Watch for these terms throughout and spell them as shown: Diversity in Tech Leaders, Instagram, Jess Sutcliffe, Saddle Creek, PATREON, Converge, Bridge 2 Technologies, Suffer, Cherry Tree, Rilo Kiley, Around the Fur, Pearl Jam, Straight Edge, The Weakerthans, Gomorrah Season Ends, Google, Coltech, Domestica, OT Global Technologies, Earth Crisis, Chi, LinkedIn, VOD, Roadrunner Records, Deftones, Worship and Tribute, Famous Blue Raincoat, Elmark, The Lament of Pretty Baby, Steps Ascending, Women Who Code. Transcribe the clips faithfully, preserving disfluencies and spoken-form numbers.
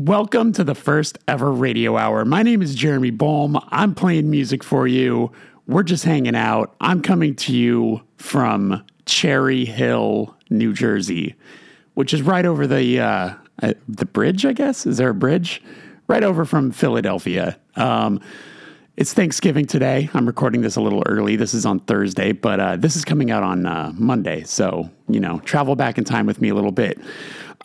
Welcome to the first ever radio hour. My name is Jeremy Bolm. I'm playing music for you. We're just hanging out. I'm coming to you from Cherry Hill, New Jersey, which is right over the uh, the bridge, I guess. Is there a bridge? Right over from Philadelphia. Um, it's Thanksgiving today. I'm recording this a little early. This is on Thursday, but uh, this is coming out on uh, Monday. So, you know, travel back in time with me a little bit.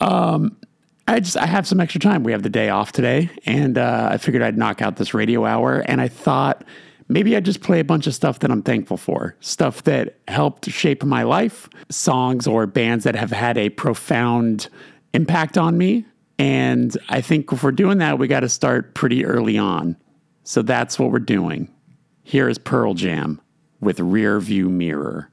Um I just, I have some extra time. We have the day off today, and uh, I figured I'd knock out this radio hour, and I thought maybe I'd just play a bunch of stuff that I'm thankful for, stuff that helped shape my life, songs or bands that have had a profound impact on me, and I think if we're doing that, we got to start pretty early on, so that's what we're doing. Here is Pearl Jam with Rearview Mirror.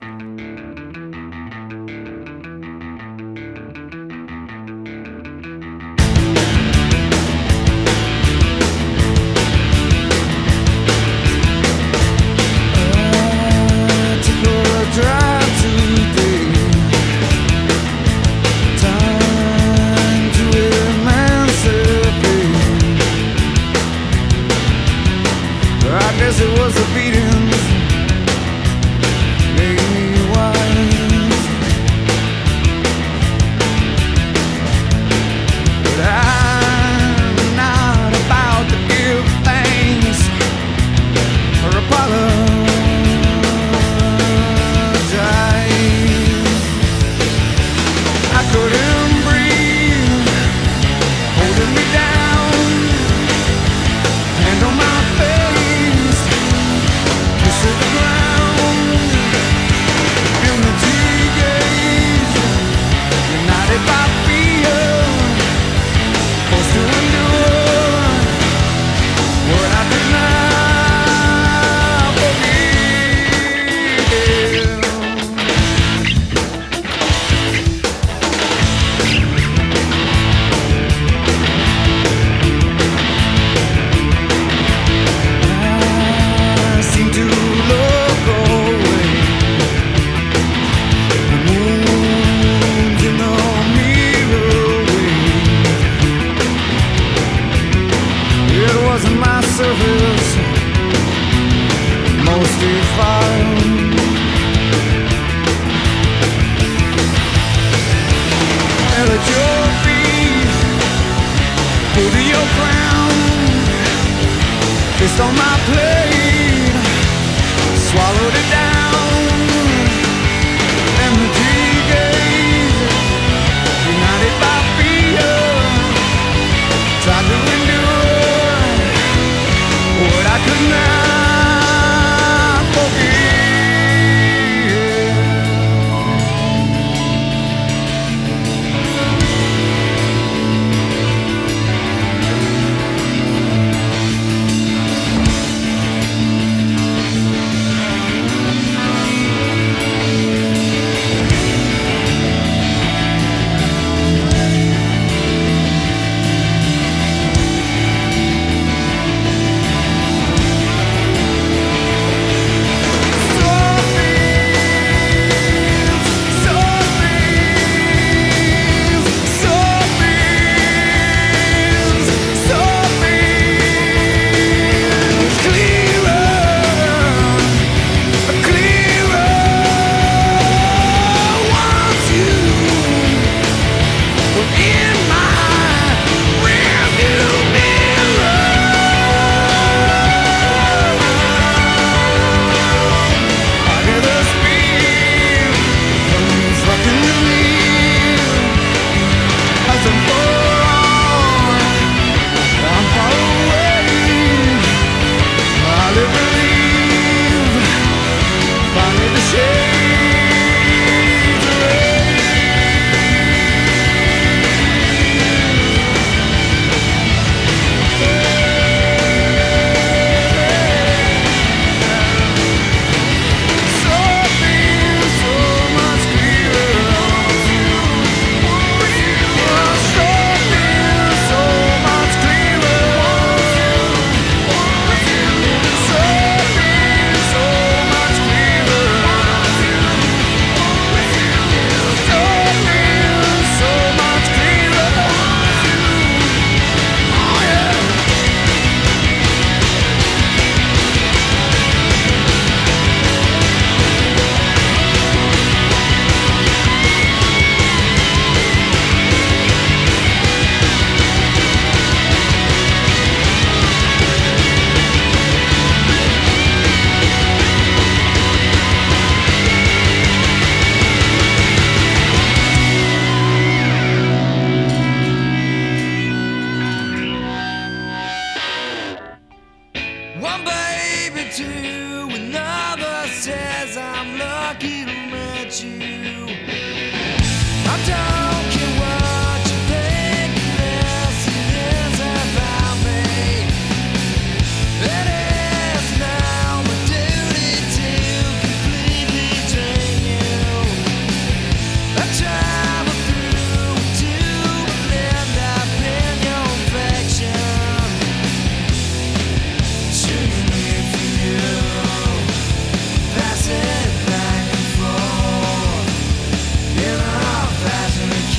One baby to another says I'm lucky to meet you. I don't. Fashion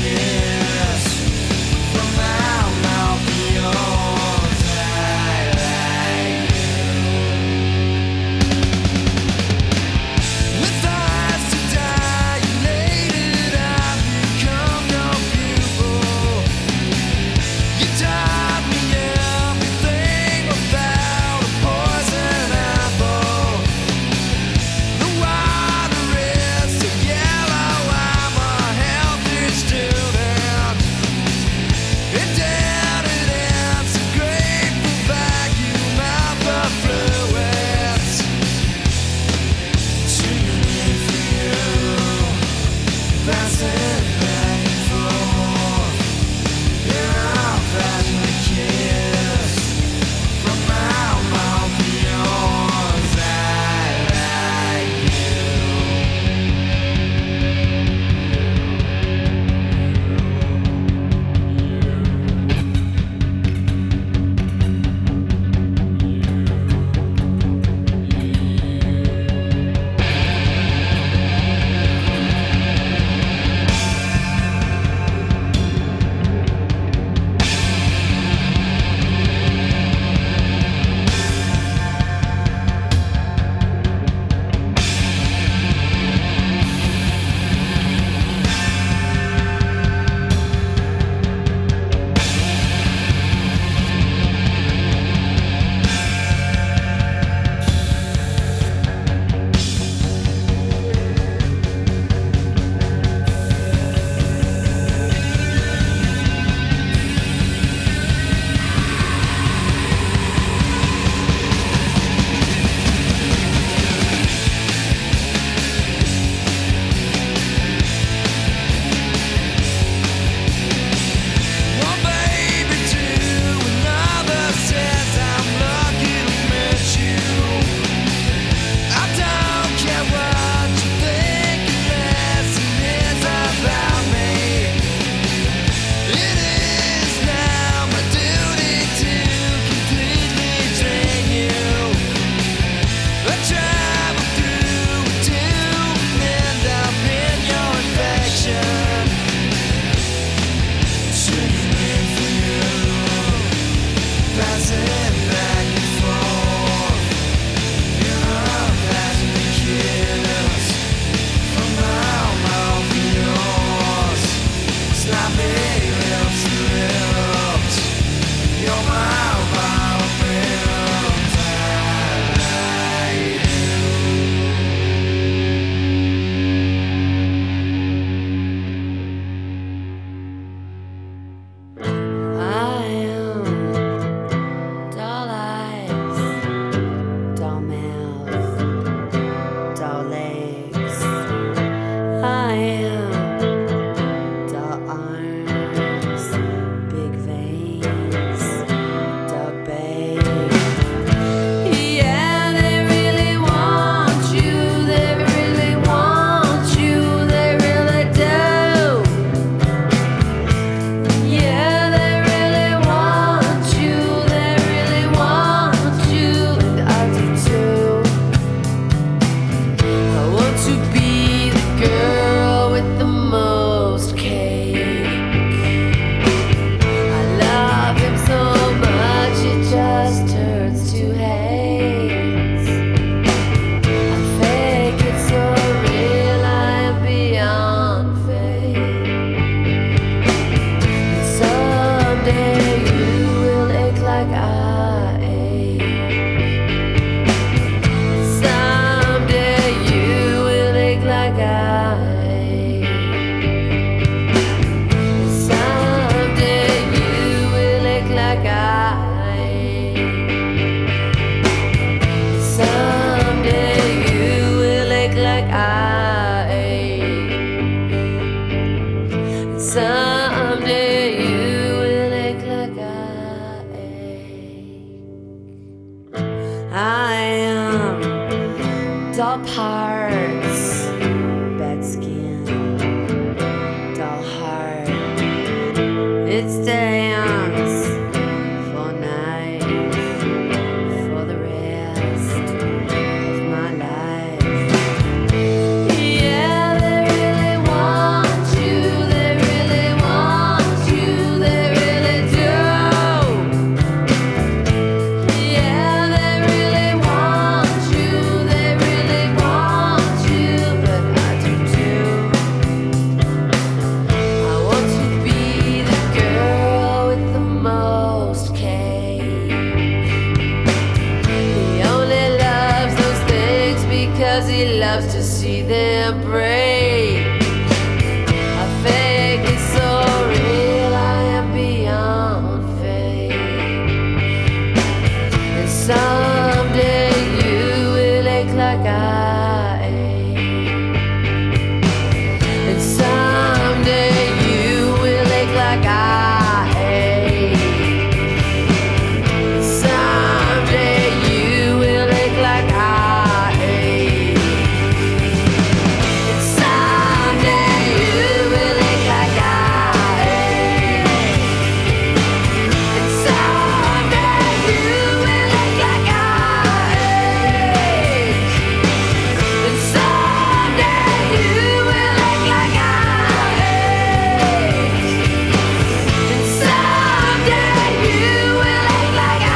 I am Doll Parts, bad skin, doll heart. It's dance for night, for the rest of my life. Yeah, they really want you, they really want you, they really do. Yeah, they really want you, they really want you, but I do too. I want to be the girl with the most cake. He only loves those things because he loves to see them break. I fake is so real, I am beyond fake. And someday you will ache like I ache. And someday you will ache like I ache. Someday you will ache like I ache. Someday you will ache like I ache. Someday you will ache like I ache. And someday you will ache like I ache. And someday you will ache like I ache. Someday you will ache like I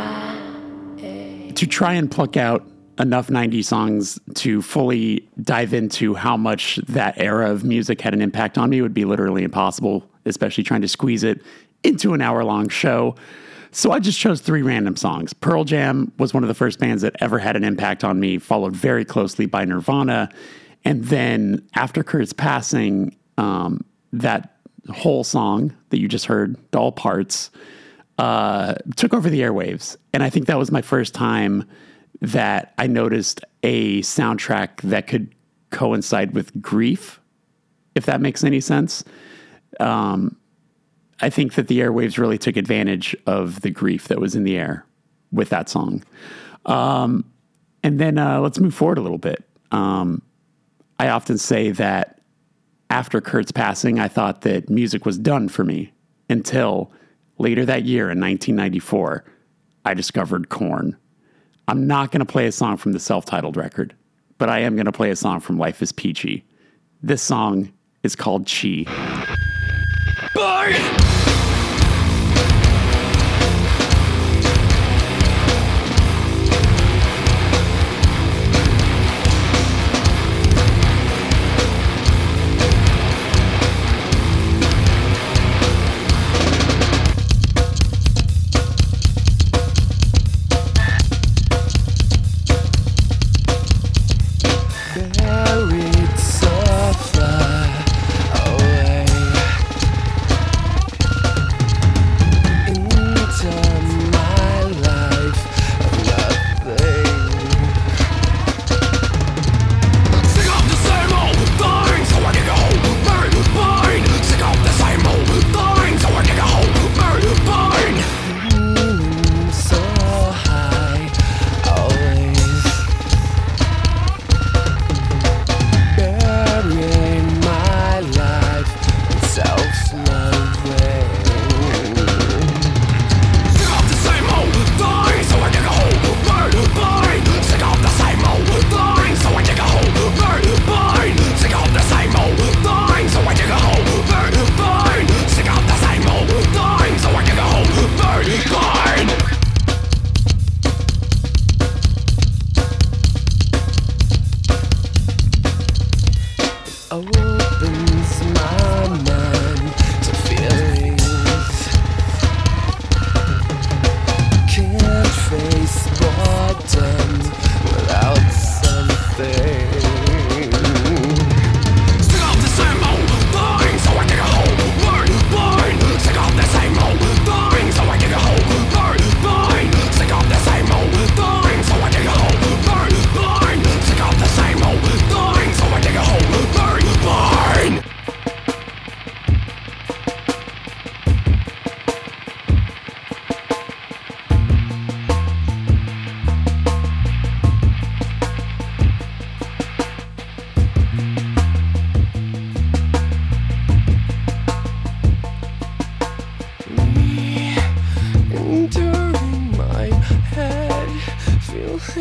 ache. To try and pluck out enough nineties songs to fully dive into how much that era of music had an impact on me would be literally impossible, especially trying to squeeze it into an hour-long show. So I just chose three random songs. Pearl Jam was one of the first bands that ever had an impact on me, followed very closely by Nirvana. And then after Kurt's passing, um, that whole song that you just heard, Doll Parts, uh, took over the airwaves. And I think that was my first time that I noticed a soundtrack that could coincide with grief, if that makes any sense. Um, I think that the airwaves really took advantage of the grief that was in the air with that song. Um, and then uh, let's move forward a little bit. Um, I often say that after Kurt's passing, I thought that music was done for me until later that year in nineteen ninety-four, I discovered Korn. I'm not going to play a song from the self-titled record, but I am going to play a song from Life is Peachy. This song is called Chi. Bye! Buried so far away,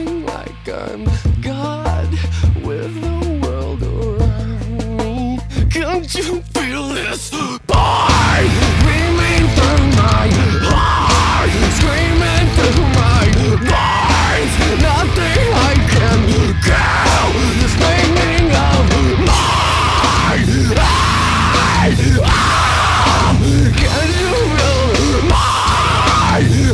dancing like I'm God with the world around me. Can't you feel this? Boy, screaming through my heart, screaming through my voice. Nothing I can count this meaning of mine. I, I, can you feel my? I,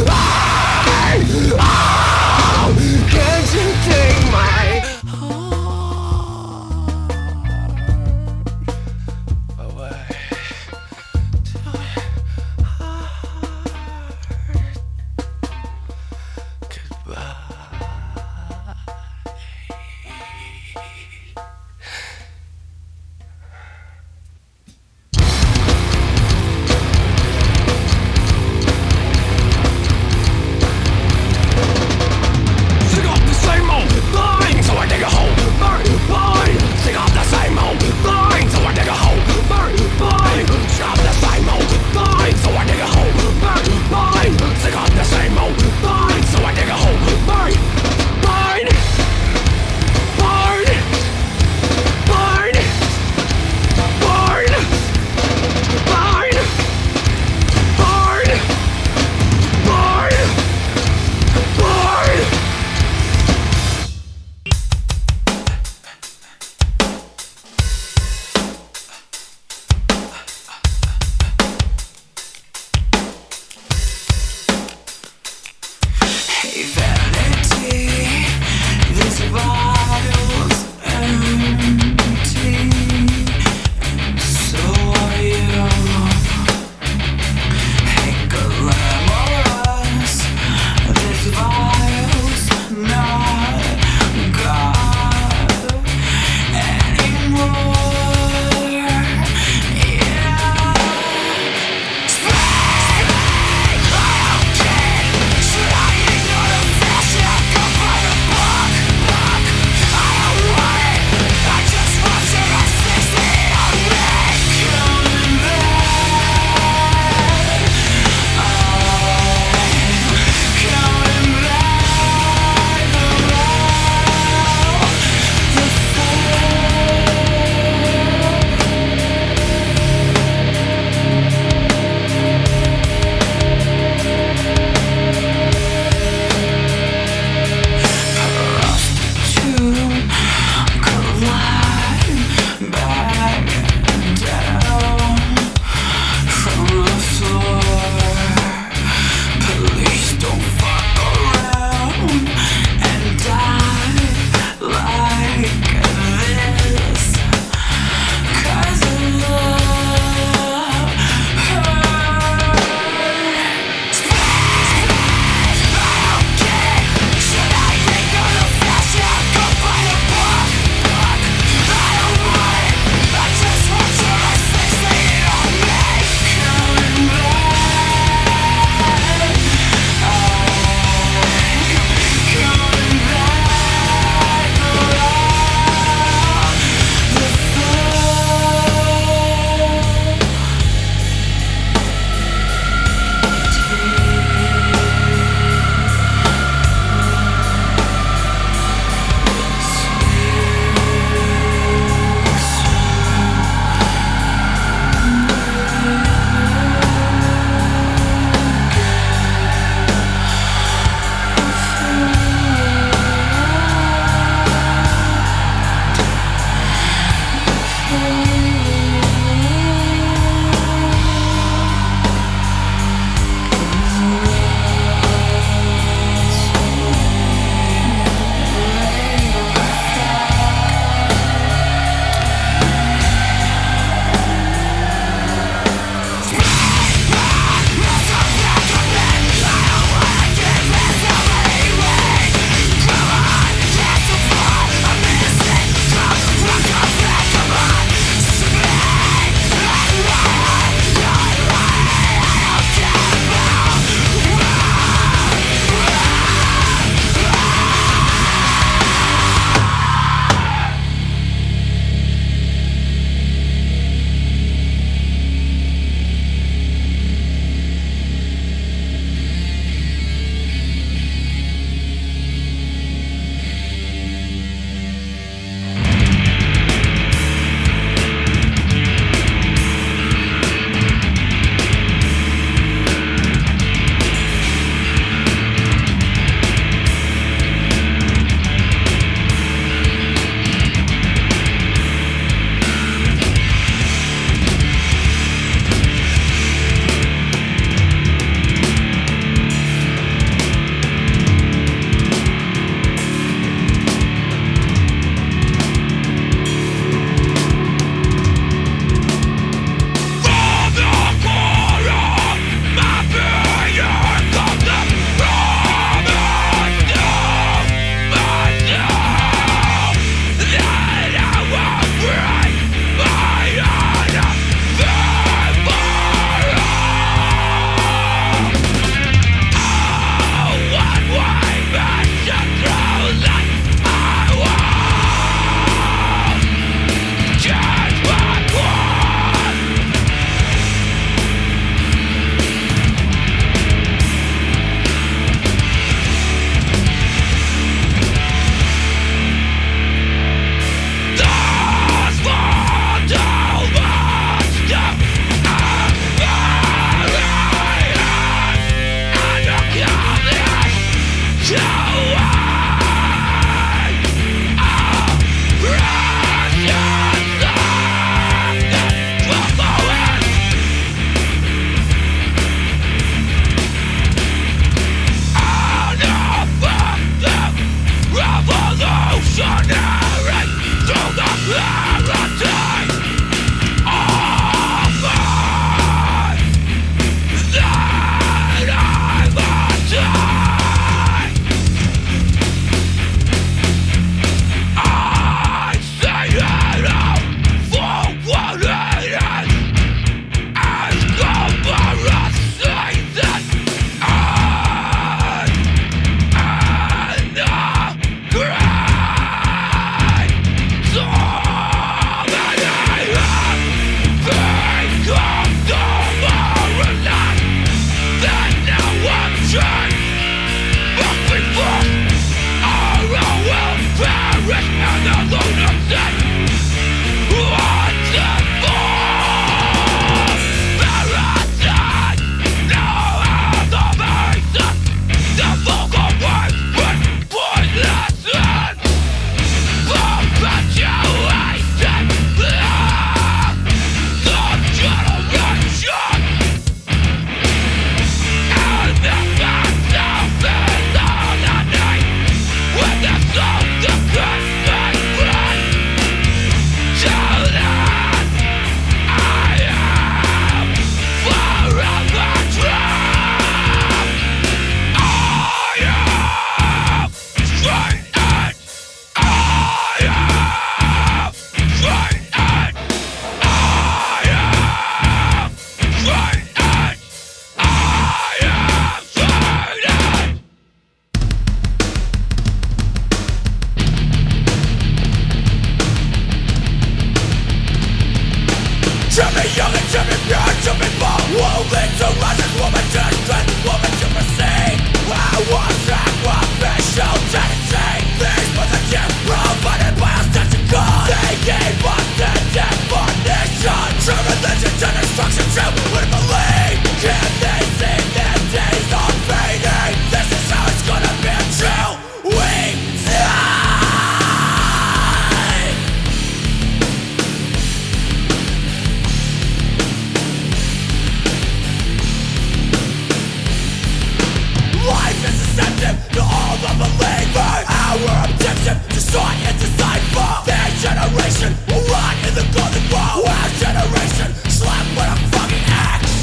of a believer. Our objection to start and decipher. Their generation will rot in the golden wall. Our generation slept with a fucking axe.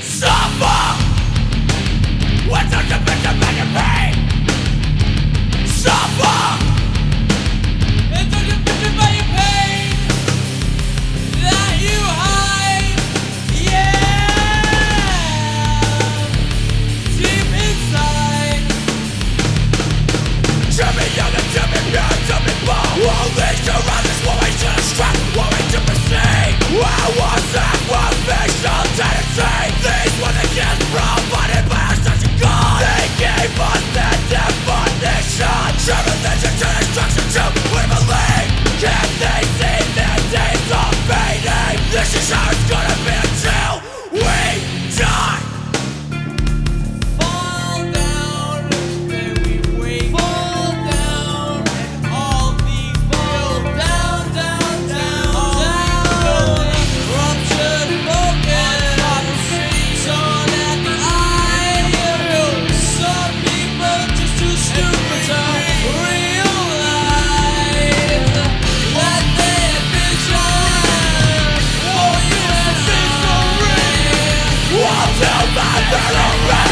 Suffer! What's our conviction made of pain? Suffer! It's our conviction made of pain that you hide. Yeah! Deep inside. Jimmy Young and Jimmy Pure, Jimmy Ball. All these surroundings were made to distract, were made to perceive. I was that one fictional tendency. These were the kids provided by a search of God. They gave us that definition. True religion to destruction, to we believe. Can they see the days of fading? This is how it's gonna be until we die. Fall down, then we wake. Fall down, and all the fall down, down, down, down. Ruptured broken, opposites on at the eye. Some people just too stupid to realize that their vision for you is so real. Until my burning rage, ruptured and then some vision coming from the dark field. That is a flavor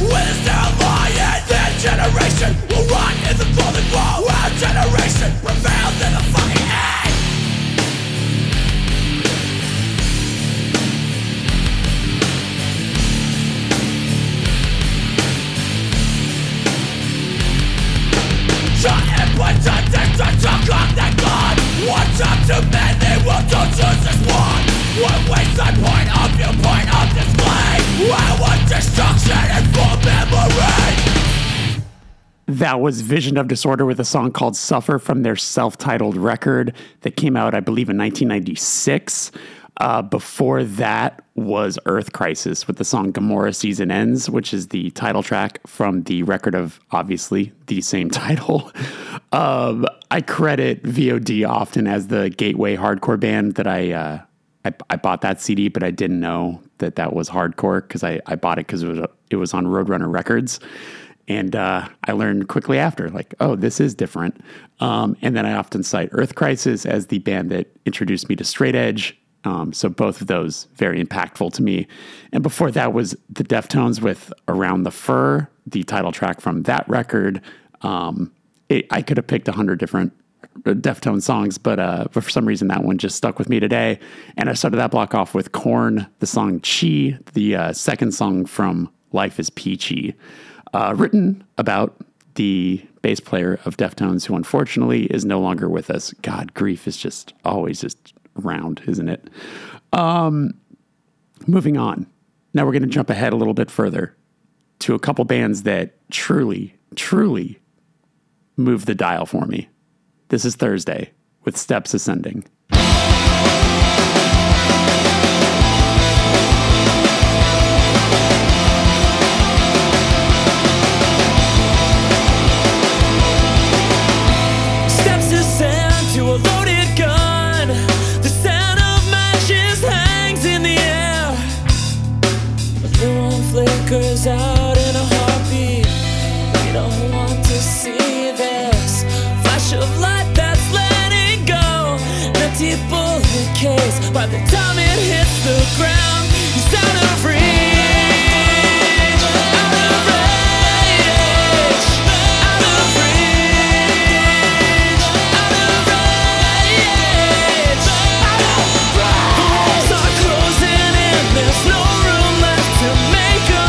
with a sterile lion. That generation will rot in the golden wall. Our generation prevails in the fucking end. Shot and put on distance to cock that gun. What's up to men, they will don't choose this one. One waste on point of view, point of display. Our destruction and full memory. That was Vision of Disorder with a song called Suffer from their self-titled record that came out, I believe, in nineteen ninety-six. Uh, before that was Earth Crisis with the song Gomorrah Season Ends, which is the title track from the record of, obviously, the same title. Um, I credit V O D often as the gateway hardcore band that I... Uh, I, I bought that C D, but I didn't know that that was hardcore because I, I bought it because it was, it was on Roadrunner Records. And uh, I learned quickly after, like, oh, this is different. Um, and then I often cite Earth Crisis as the band that introduced me to Straight Edge. Um, so both of those very impactful to me. And before that was the Deftones with Around the Fur, the title track from that record. Um, it, I could have picked a hundred different Deftones songs, but uh, but for some reason that one just stuck with me today. And I started that block off with Korn, the song Chi, the uh, second song from Life is Peachy. Uh, written about the bass player of Deftones, who unfortunately is no longer with us. God, grief is just always just around, isn't it? Um, moving on. Now we're going to jump ahead a little bit further to a couple bands that truly, truly moved the dial for me. This is Thursday with Steps Ascending. Out in a heartbeat, we don't want to see this flash of light that's letting go. An empty bullet case, by the time it hits the ground, it's out of reach, out of rage, out of reach, out of rage, out of rage. The walls are closing in, there's no room left to make a bye.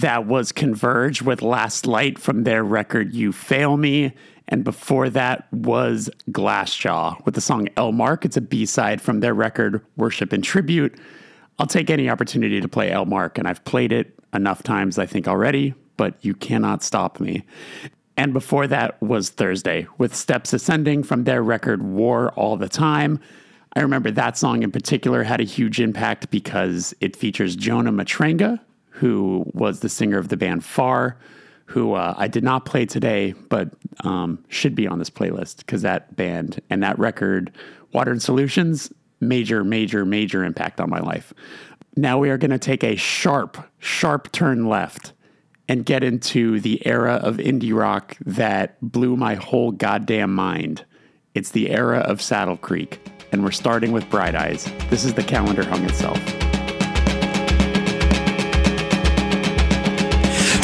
That was Converge with Last Light from their record You Fail Me. And before that was Glassjaw with the song Elmark. It's a B-side from their record Worship and Tribute. I'll take any opportunity to play Elmark, and I've played it enough times, I think, already, but you cannot stop me. And before that was Thursday with Steps Ascending from their record War All the Time. I remember that song in particular had a huge impact because it features Jonah Matranga, who was the singer of the band Far, who uh, I did not play today, but um, should be on this playlist because that band and that record, Water and Solutions, major, major, major impact on my life. Now we are going to take a sharp, sharp turn left and get into the era of indie rock that blew my whole goddamn mind. It's the era of Saddle Creek, and we're starting with Bright Eyes. This is The Calendar Hung Itself.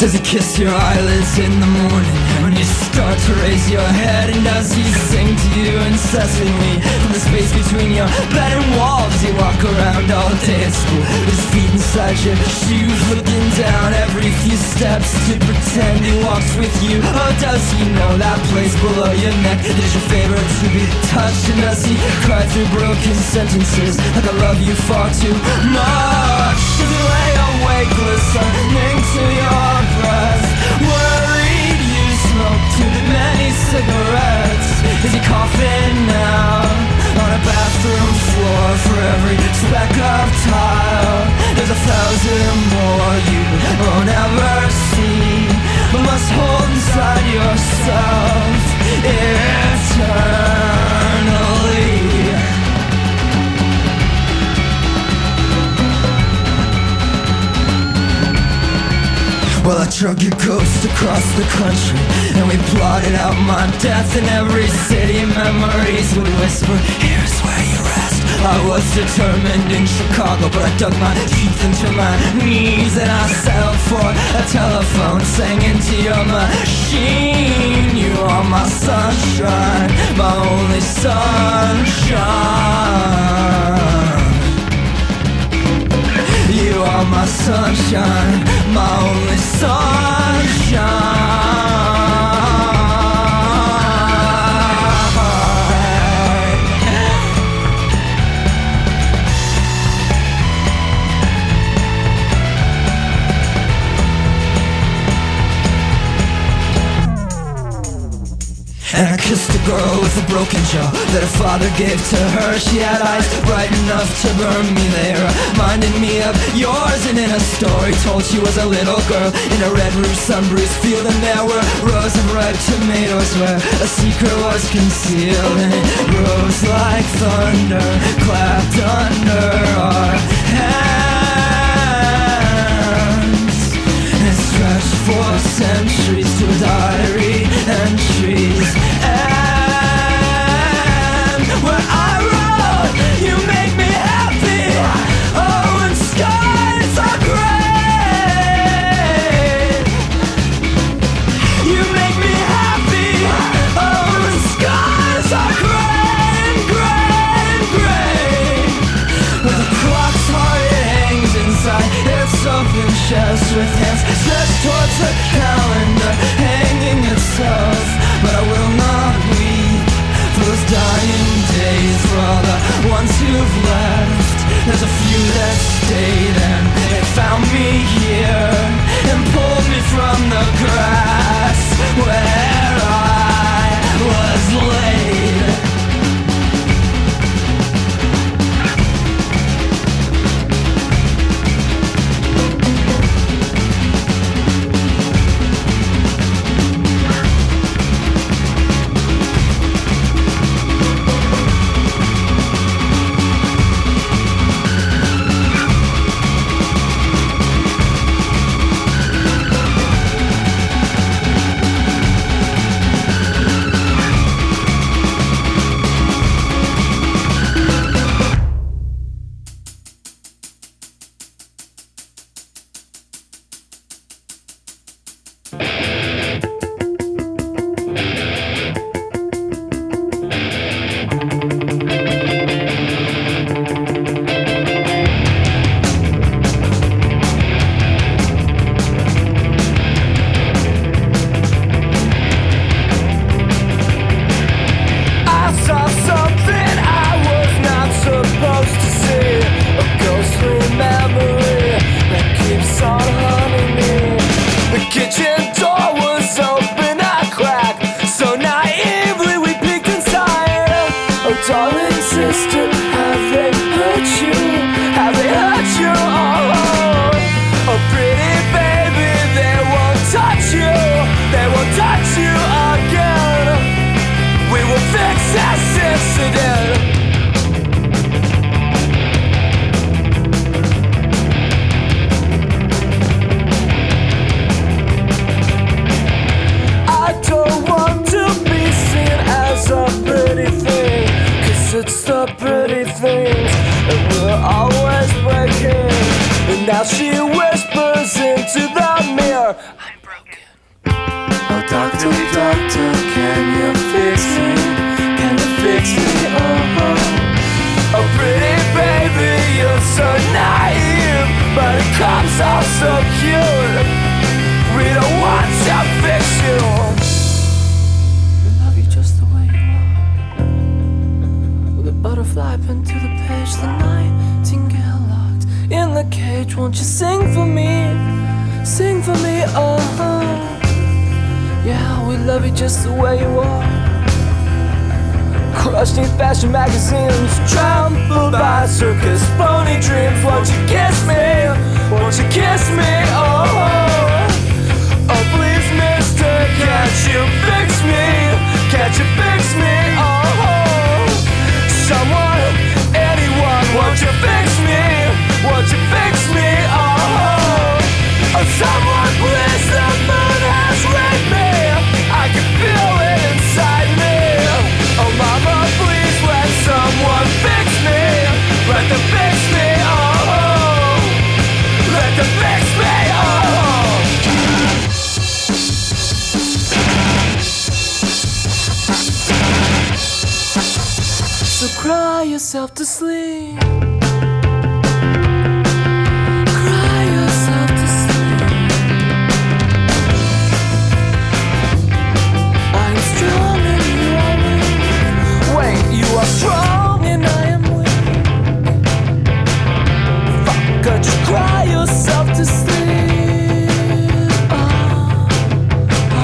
Does he kiss your eyelids in the morning when you start to raise your head? And does he sing to you incessantly from the space between your bed and walls? You walk around all day at school, his feet inside your shoes, looking down every few steps to pretend he walks with you. Or does he know that place below your neck is your favorite to be touched? And does he cry through broken sentences like I love you far too much? Does he lay awake listening to your breath, worried you smoke too many cigarettes? Is he coughing now on a bathroom floor? For every speck of tile there's a thousand more you won't ever see, but must hold inside yourself eternally. Well, I drug your ghost across the country, and we plotted out my death in every city. Memories would whisper, here's where you rest. I was determined in Chicago, but I dug my teeth into my knees, and I settled for a telephone, sang into your machine. You are my sunshine, my only sunshine. You are my sunshine, my only sunshine. And I kissed a girl with a broken jaw that her father gave to her. She had eyes bright enough to burn me. They reminded me of yours, and in a story told she was a little girl in a red roof, sun-bruised field, and there were rows of ripe tomatoes where a secret was concealed, and it rose like thunder, clapped under our hands, and stretched for centuries to diary entries. With hands stretched towards the calendar hanging itself, but I will not weep for those dying days. For all the ones who've left, there's a few that stayed, and they found me here and pulled me from the grass where I was laid. sister, have they hurt you? Have they hurt you? Oh, oh pretty baby, they won't touch you. They won't touch you again. We will fix this incident. A pretty thing, cause it's the pretty things that we're always breaking. And now she whispers into the mirror, I'm broken. Oh doctor, doctor, can you fix me? Can you fix me? Oh, oh, oh pretty baby, you're so naive, but the cops are so cute. We don't want to fix you. Butterfly pinned to the page, the nightingale locked in the cage. Won't you sing for me? Sing for me, oh. Yeah, we love you just the way you are. Crushed in fashion magazines, trampled by circus phony dreams. Won't you kiss me? Won't you kiss me, oh. Oh, please, mister, can't you fix me? Can't you fix me, oh. Someone, anyone, won't you fix me? Won't you fix me? Oh, oh someone, please, the moon has raped me. I can feel it inside me. Oh, mama, please let someone fix me. Let them fix me. Oh, let them fix me. Cry yourself to sleep. Cry yourself to sleep. I'm strong and you are weak. Wait, you are strong and I am weak. Fuck, could you cry yourself to sleep? Oh, oh.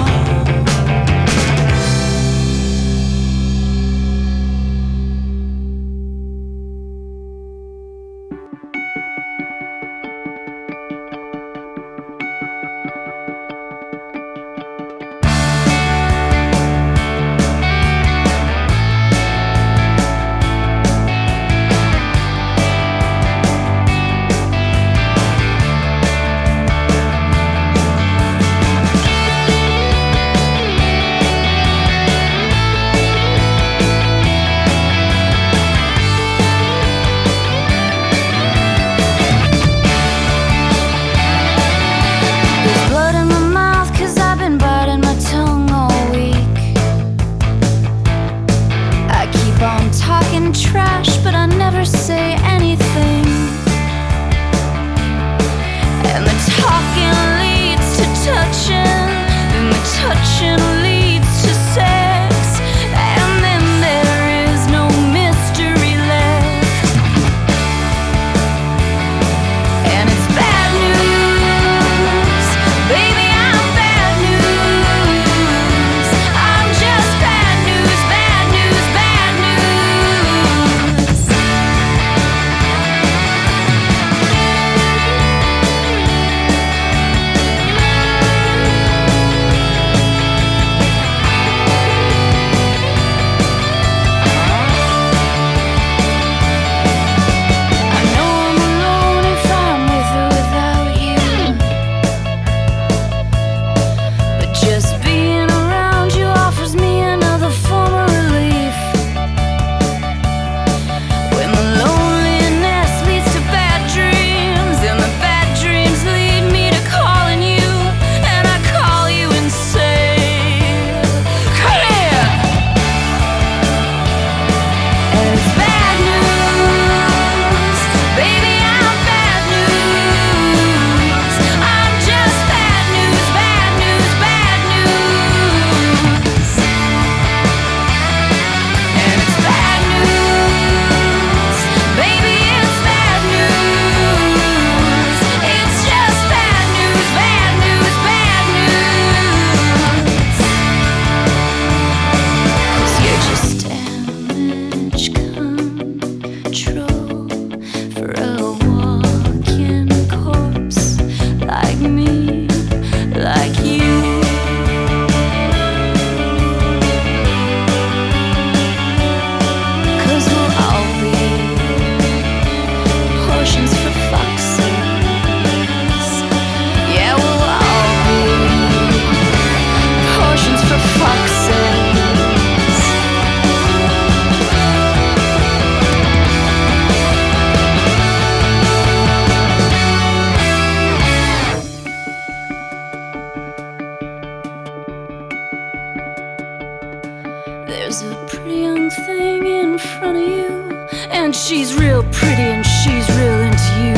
real pretty and she's real into you,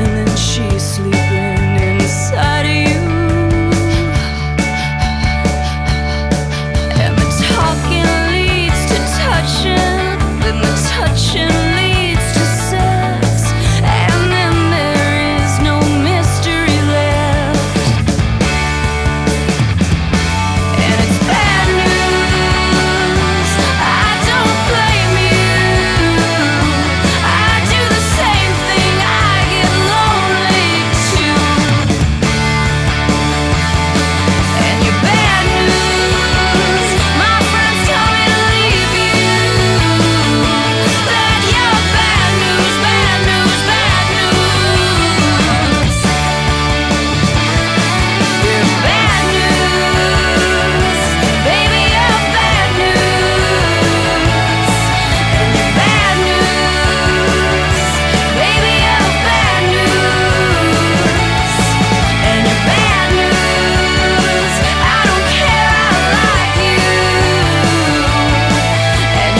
and then she's sleeping inside of you. And the talking leads to touching, then the touching leads to sex, and then there is no mystery left. And it's bad news, I don't blame you. I do the same thing, I get lonely too. And you're bad news, my friends come and leave you. That you're bad news, bad news, bad news. You're bad news, baby, you're bad news. And you're bad news, baby, you're bad news. And you're bad news, I don't care, I like you. And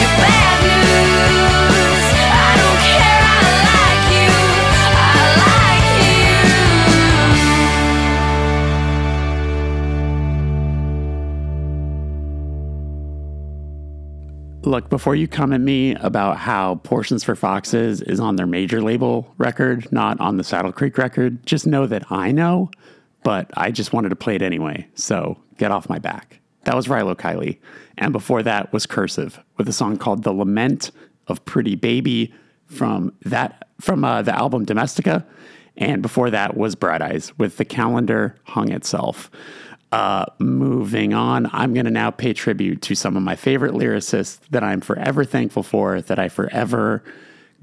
you're bad news, I don't care, I like you, I like you. Look, before you come at me about how Portions for Foxes is on their major label record, not on the Saddle Creek record, just know that I know, but I just wanted to play it anyway, so get off my back. That was Rilo Kiley, and before that was Cursive with a song called The Lament of Pretty Baby from that from uh, the album Domestica, and before that was Bright Eyes with The Calendar Hung Itself. Uh, moving on, I'm going to now pay tribute to some of my favorite lyricists that I'm forever thankful for, that I forever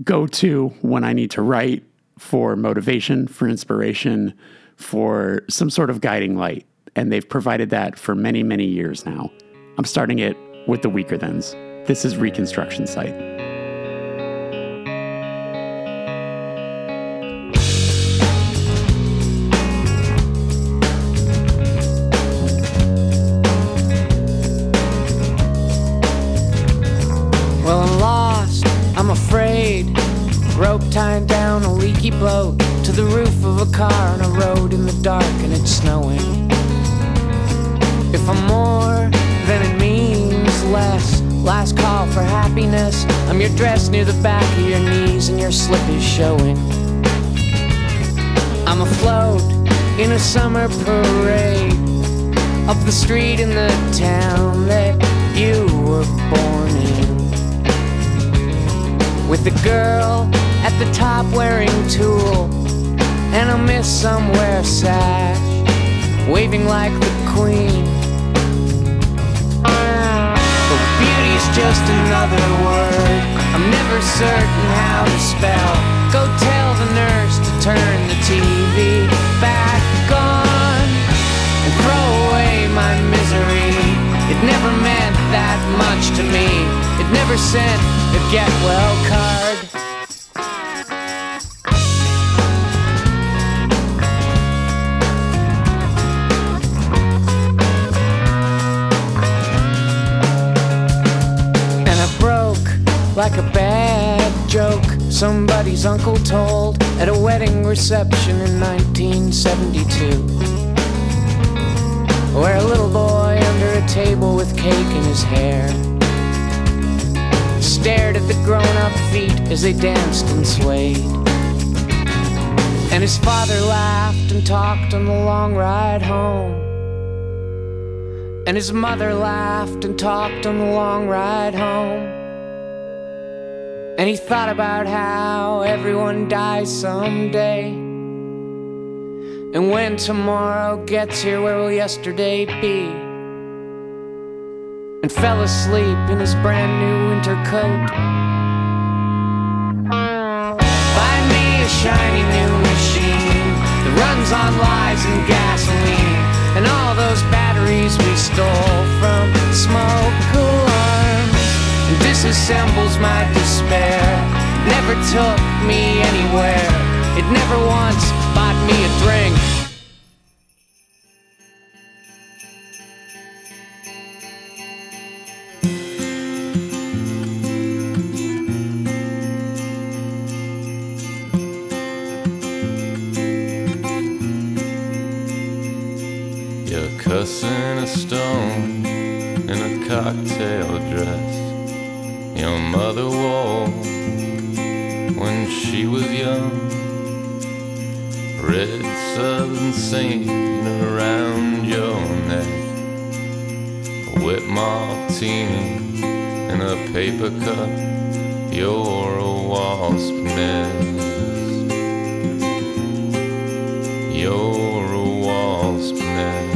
go to when I need to write for motivation, for inspiration, for some sort of guiding light. And they've provided that for many, many years now. I'm starting it with The Weakerthans. This is Reconstruction Site. Well, I'm lost, I'm afraid. Rope tying down a leaky bloat to the roof of a car on a road in the dark, and it's snowing. If I'm more, then it means less. Last call for happiness. I'm your dress near the back of your knees, and your slip is showing. I'm afloat in a summer parade up the street in the town that you were born in. With the girl at the top wearing tulle and a miss somewhere sash, waving like the queen. But beauty's just another word I'm never certain how to spell. Go tell the nurse to turn the T V back on and throw away my misery. It never meant that much to me. It never sent a get well card. And I broke like a bad joke somebody's uncle told at a wedding reception in nineteen seventy-two, where a little boy under a table with cake in his hair stared at the grown-up feet as they danced and swayed. And his father laughed and talked on the long ride home. And his mother laughed and talked on the long ride home. And he thought about how everyone dies someday, and when tomorrow gets here, where will yesterday be? And fell asleep in his brand new winter coat. Buy me a shiny new machine that runs on lies and gasoline, and all those batteries we stole from smoke alarms, and disassembles my despair. It never took me anywhere. It never once bought me a drink. us in a stone, in a cocktail dress. Your mother wore when she was young red southern saint around your neck, a wet martini in a paper cup. You're a wasp nest. You're a wasp nest.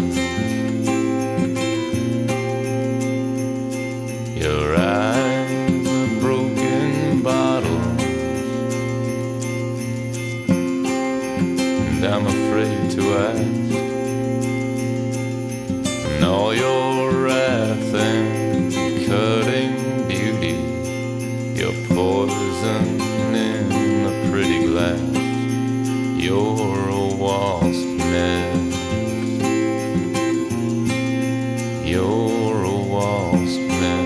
Your eyes are broken bottles, and I'm afraid to ask. And all your wrath and cutting beauty, you're poison in a pretty glass. You're a wasp nest. You're a wasp nest.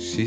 She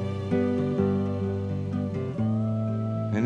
and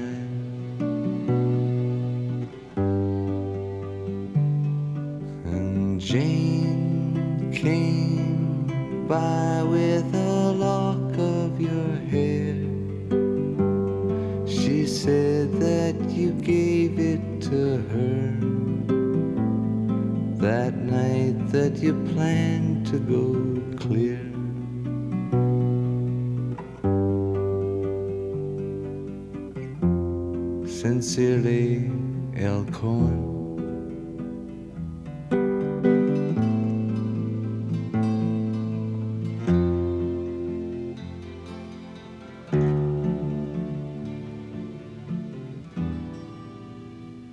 Sincerely, El Korn.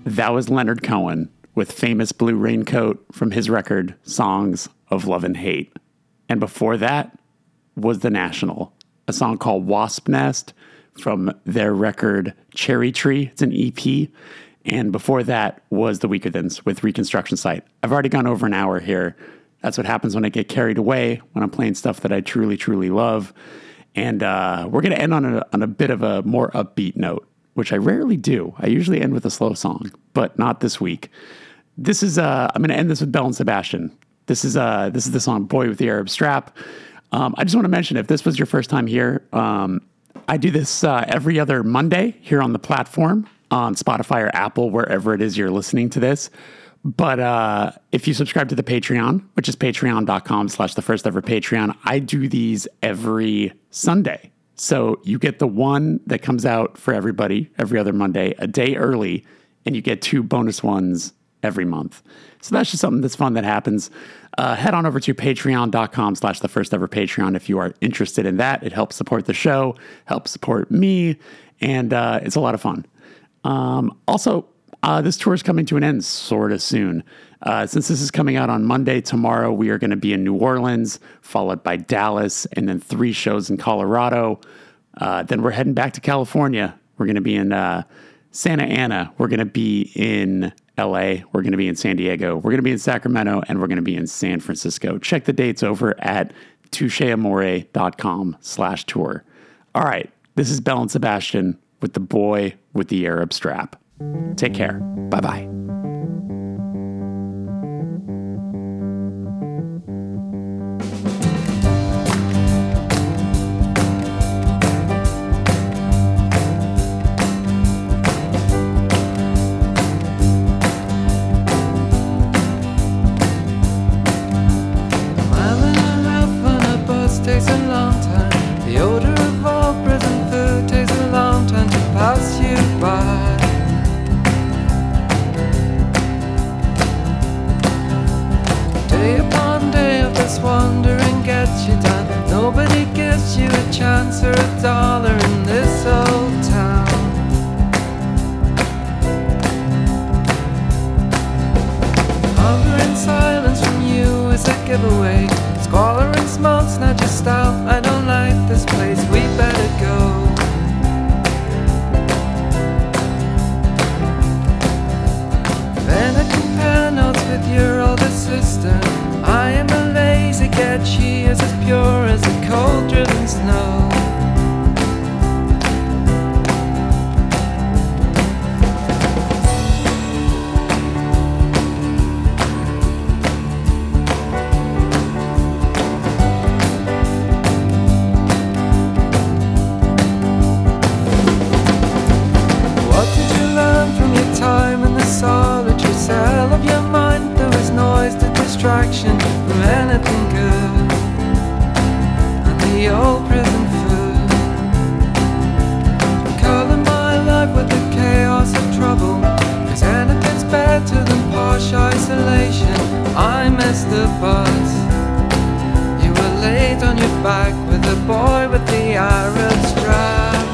That was Leonard Cohen with Famous Blue Raincoat from his record Songs of Love and Hate. And before that was The National, a song called Wasp Nest from their record Cherry Tree. It's an E P. And before that was The Weakerthans with Reconstruction Site. I've already gone over an hour here. That's what happens when I get carried away, when I'm playing stuff that I truly, truly love. And uh, we're going to end on a, on a bit of a more upbeat note, which I rarely do. I usually end with a slow song, but not this week. This is, uh, I'm going to end this with Belle and Sebastian. This is, uh, this is the song Boy with the Arab Strap. Um, I just want to mention, if this was your first time here, um, I do this uh, every other Monday here on the platform, on Spotify or Apple, wherever it is you're listening to this. But uh, if you subscribe to the Patreon, which is patreon.com slash the first ever Patreon, I do these every Sunday. So you get the one that comes out for everybody every other Monday, a day early, and you get two bonus ones every month. So that's just something that's fun that happens. Uh, head on over to patreon.com slash the first ever Patreon if you are interested in that. It helps support the show, helps support me, and uh, it's a lot of fun. Um, also, uh, this tour is coming to an end sort of soon. Uh, since this is coming out on Monday, tomorrow we are going to be in New Orleans, followed by Dallas, and then three shows in Colorado. Uh, then we're heading back to California. We're going to be in uh, Santa Ana. We're going to be in L A, we're going to be in San Diego, we're going to be in Sacramento, and we're going to be in San Francisco. Check the dates over at toucheamore.com slash tour. All right, this is Belle and Sebastian with The Boy with the Arab Strap. Take care. Bye-bye. chance or a dollar in this old town. Hunger and silence from you is a giveaway. Squalor and small's not your style. I don't like this place, we better go. Then I compare notes with your older sister. I am a lazy cat, she is as pure as a cold-driven snow. What did you learn from your time in the solitary cell of your mind? There was noise to distraction from anything good. The old prison food, colour my life with the chaos of trouble. Cause anything's better than posh isolation. I missed the bus. You were laid on your back with the boy with the Arab strap.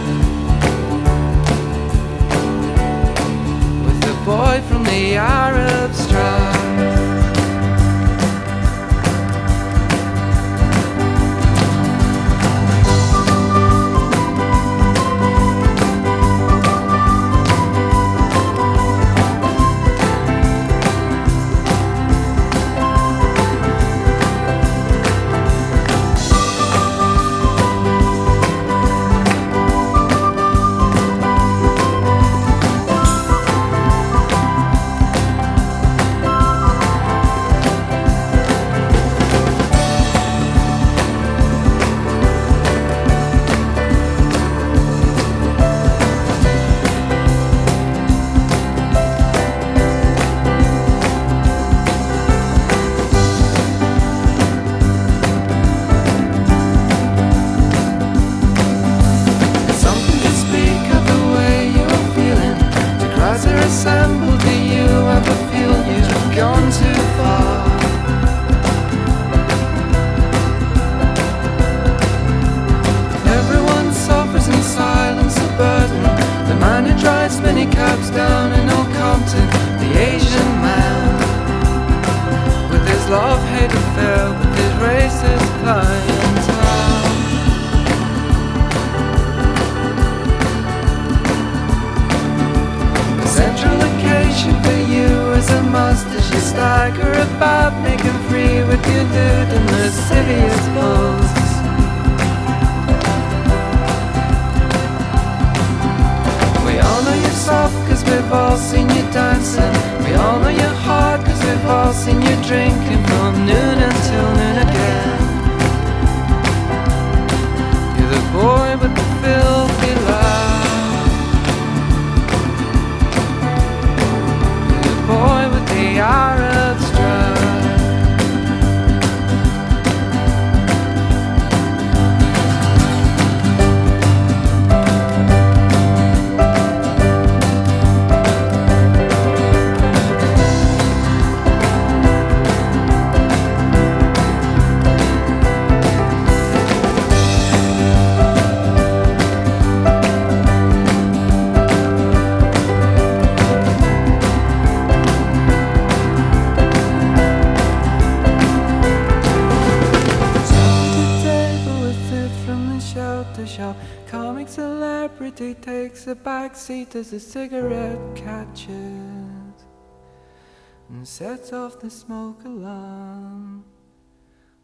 With the boy from the Arab strap. Seat as a cigarette catches and sets off the smoke alarm.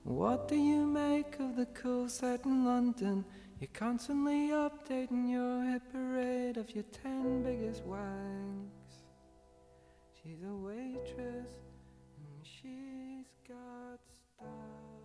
What do you make of the cool set in London? You're constantly updating your hit parade of your ten biggest wanks. She's a waitress and she's got style.